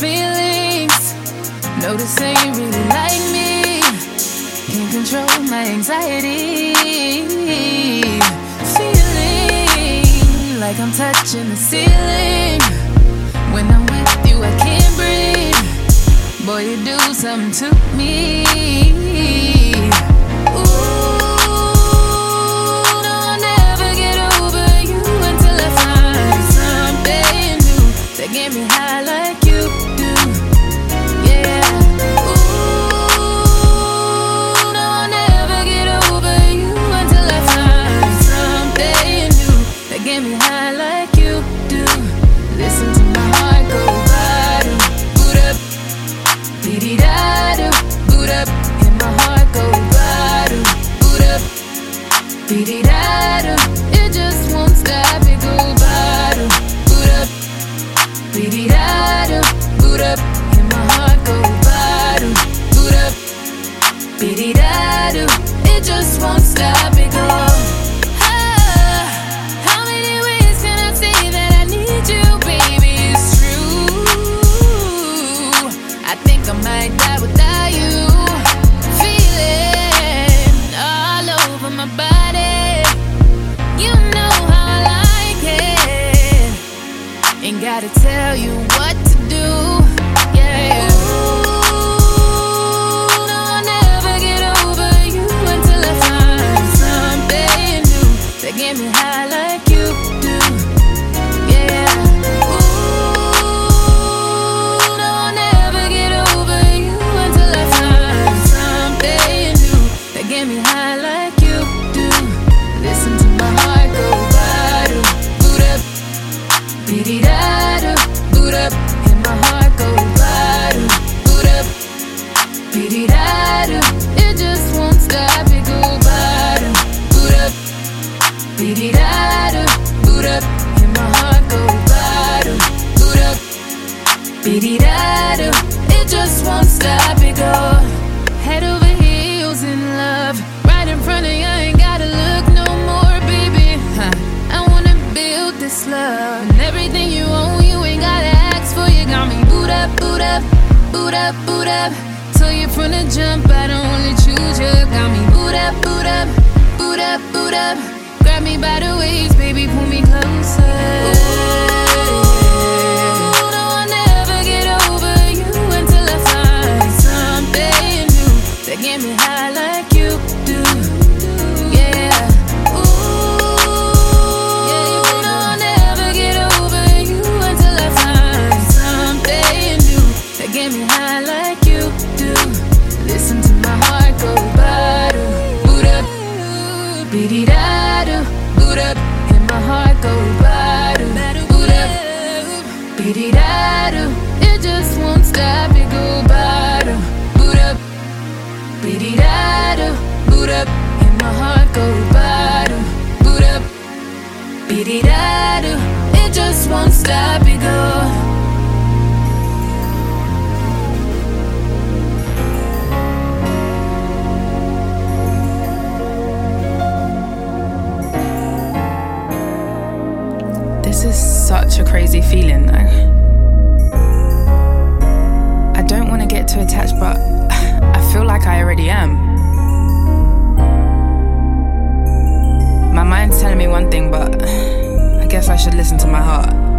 feelings. Notice they really like me. Can't control my anxiety. Feeling like I'm touching the ceiling. When I'm with you, I can't breathe. Boy, you do something to me. Get me high like you do, yeah. Ooh, no, I'll never get over you until I find something new that get me high like you do. Listen to my heart go ba-do, boot up, dee-dee-da-do, boot up. And my heart go ba-do, boot up, dee-dee-da-do. It just won't stop, it go ba-do, boot up, biddy-da-do, boot up, and my heart go ba-do, boot up, biddy-da-do. It just won't stop, it go. Ah, how many ways can I say that I need you, baby? It's true, I think I might die without you. Feeling all over my body. You know how I like it. Ain't gotta tell you what to do, yeah. Ooh, no, I'll never get over you until I find something new that get me high like you do, yeah. Ooh, no, I'll never get over you until I find something new that get me high like you do. Listen to my heart go ba-do, boot up, dee-dee-da. And my heart go ba-do, boot up, biddy-da-do. It just won't stop, it go ba-do, boot up, biddy-da-do, boot up. And my heart go ba-do, boot up, biddy-da-do. It just won't stop, it go. Head over heels in love, right in front of you, I ain't gotta look no more, baby. I wanna build this love, and everything you own, you ain't gotta. You got me boot up, boot up, boot up, boot up. So you from the jump, I don't wanna choose you. Got me boot up, boot up, boot up, boot up. Grab me by the waist, baby, pull me closer. Ooh, no, I'll never get over you until I find something new that get me high like you do, yeah. Ooh, no, I'll never get over you until I find something new that get me high like you do. Listen to my heart go ba-do, boot up, biddy-da-do, boot up. And my heart go ba-do, boot up, biddy-da-do. It just won't stop, it go ba-do, boot up, biddy-da-do, boot up. And my heart go ba-do, boot up, biddy-da-do. It just won't stop, it go. This is such a crazy feeling though. I don't want to get too attached, but I feel like I already am. My mind's telling me one thing, but I guess I should listen to my heart.